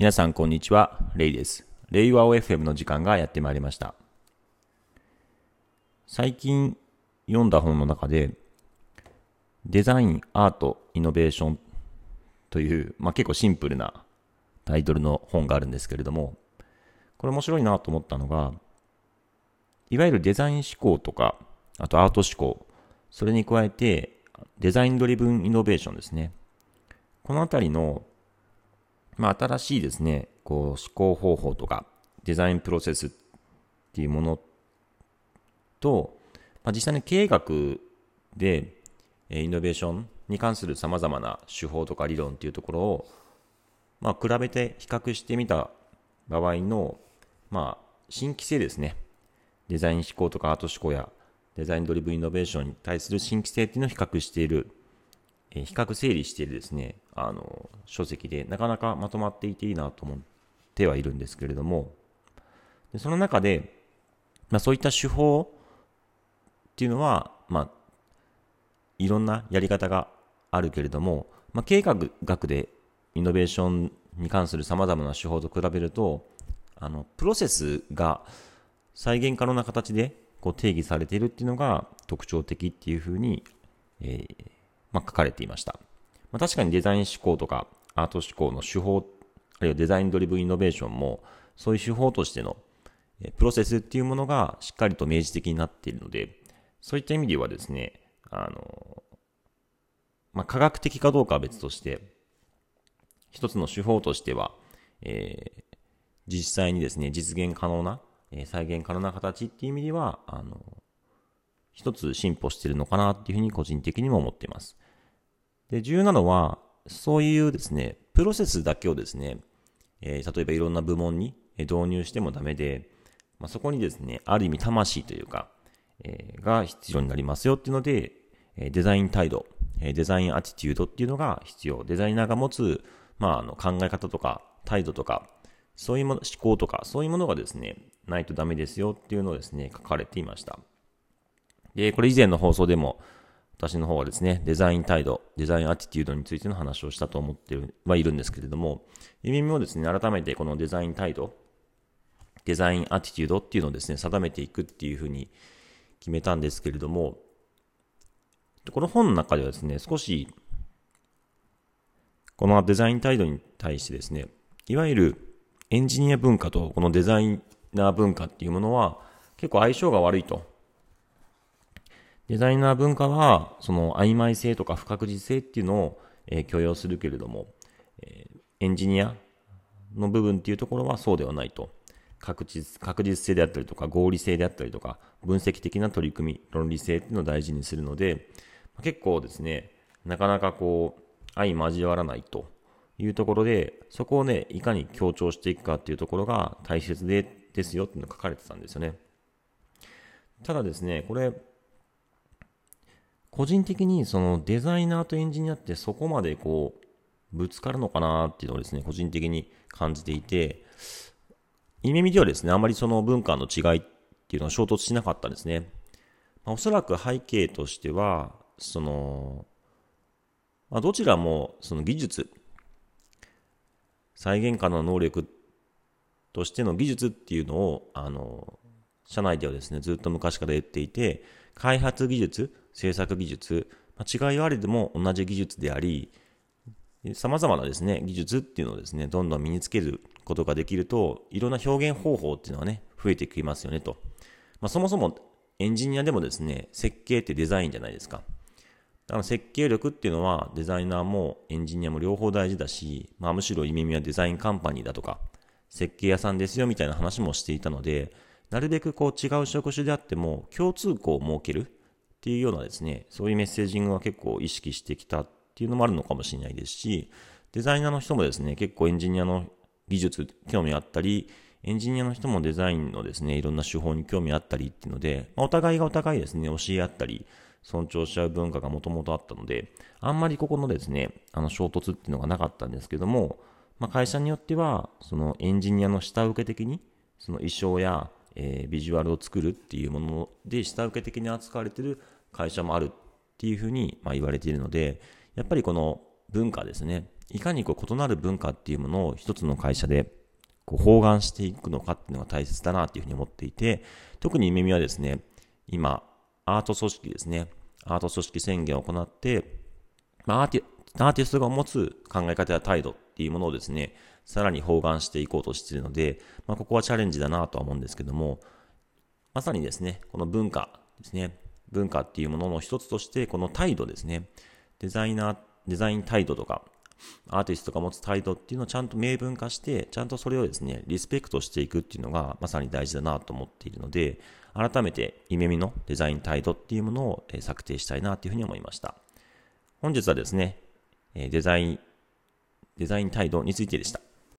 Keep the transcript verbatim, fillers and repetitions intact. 皆さんこんにちは、レイです。レイワオ エフエム の時間がやってまいりました。最近読んだ本の中で、デザイン、アート、イノベーションという、まあ、結構シンプルなタイトルの本があるんですけれども、これ面白いなと思ったのが、いわゆるデザイン思考とか、あとアート思考、それに加えてデザインドリブンイノベーションですね。このあたりのまあ、新しいですね、こう思考方法とかデザインプロセスっていうものと、まあ、実際に経営学でイノベーションに関するさまざまな手法とか理論っていうところを、まあ、比べて比較してみた場合の、まあ、新規性ですね。デザイン思考とかアート思考やデザインドリブンイノベーションに対する新規性っていうのを比較している比較整理しているですね、あの書籍でなかなかまとまっていていいなと思ってはいるんですけれども、でその中で、まあ、そういった手法っていうのは、まあ、いろんなやり方があるけれども、まあ、経営学でイノベーションに関するさまざまな手法と比べると、あのプロセスが再現可能な形でこう定義されているっていうのが特徴的っていうふうに、えーまあ、書かれていました。まあ、確かにデザイン思考とかアート思考の手法、あるいはデザインドリブンイノベーションも、そういう手法としてのプロセスっていうものがしっかりと明示的になっているので、そういった意味ではですね、あの、まあ、科学的かどうかは別として、一つの手法としては、えー、実際にですね、実現可能な、再現可能な形っていう意味では、あの、一つ進歩しているのかなっていうふうに個人的にも思っています。で、重要なのは、そういうですね、プロセスだけをですね、えー、例えばいろんな部門に導入してもダメで、まあ、そこにですね、ある意味魂というか、えー、が必要になりますよっていうので、デザイン態度、デザインアティテュードっていうのが必要。デザイナーが持つ、まあ、あの考え方とか態度とか、そういうもの、思考とか、そういうものがですね、ないとダメですよっていうのをですね、書かれていました。で、これ以前の放送でも、私の方はですね、デザイン態度、デザインアティテュードについての話をしたと思ってはいるんですけれども、ゆみみもですね、改めてこのデザイン態度、デザインアティテュードっていうのをですね、定めていくっていうふうに決めたんですけれども、この本の中ではですね、少し、このデザイン態度に対してですね、いわゆるエンジニア文化とこのデザイナー文化っていうものは結構相性が悪いと。デザイナー文化は、その曖昧性とか不確実性っていうのを許容するけれども、エンジニアの部分っていうところはそうではないと。確実、確実性であったりとか、合理性であったりとか、分析的な取り組み、論理性っていうのを大事にするので、結構ですね、なかなかこう、相交わらないというところで、そこをね、いかに強調していくかっていうところが大切で、ですよっていうのが書かれてたんですよね。ただですね、これ、個人的にそのデザイナーとエンジニアってそこまでこうぶつかるのかなっていうのをですね、個人的に感じていて、イメミではですね、あまりその文化の違いっていうのは衝突しなかったんですね。まあ、おそらく背景としては、その、まあ、どちらもその技術、再現可能能力としての技術っていうのを、あの、社内ではですね、ずっと昔から言っていて、開発技術、制作技術、違いはあれでも同じ技術であり、様々なですね、技術っていうのをですね、どんどん身につけることができると、いろんな表現方法っていうのはね、増えてきますよねと。まあ、そもそもエンジニアでもですね、設計ってデザインじゃないですか。あの設計力っていうのはデザイナーもエンジニアも両方大事だし、まあ、むしろイメミはデザインカンパニーだとか、設計屋さんですよみたいな話もしていたので、なるべくこう違う職種であっても共通項を設けるっていうようなですね、そういうメッセージングは結構意識してきたっていうのもあるのかもしれないですし、デザイナーの人もですね、結構エンジニアの技術興味あったり、エンジニアの人もデザインのですね、いろんな手法に興味あったりっていうので、お互いがお互いですね、教え合ったり、尊重し合う文化がもともとあったので、あんまりここのですね、あの衝突っていうのがなかったんですけども、まあ、会社によっては、そのエンジニアの下請け的に、その衣装やえー、ビジュアルを作るっていうもので下請け的に扱われている会社もあるっていうふうにまあ言われているので、やっぱりこの文化ですね、いかにこう異なる文化っていうものを一つの会社でこう包含していくのかっていうのが大切だなっていうふうに思っていて、特にゆめみはですね、今アート組織ですね、アート組織宣言を行って、アーティ、アーティストが持つ考え方や態度っていうものをですね、さらに包含していこうとしているので、まあ、ここはチャレンジだなとは思うんですけども、まさにですね、この文化ですね、文化っていうものの一つとして、この態度ですね、デザイナー、デザイン態度とか、アーティストが持つ態度っていうのをちゃんと明文化して、ちゃんとそれをですね、リスペクトしていくっていうのがまさに大事だなと思っているので、改めてゆめみのデザイン態度っていうものを策定したいなというふうに思いました。本日はですね、デザイン、デザイン態度についてでした。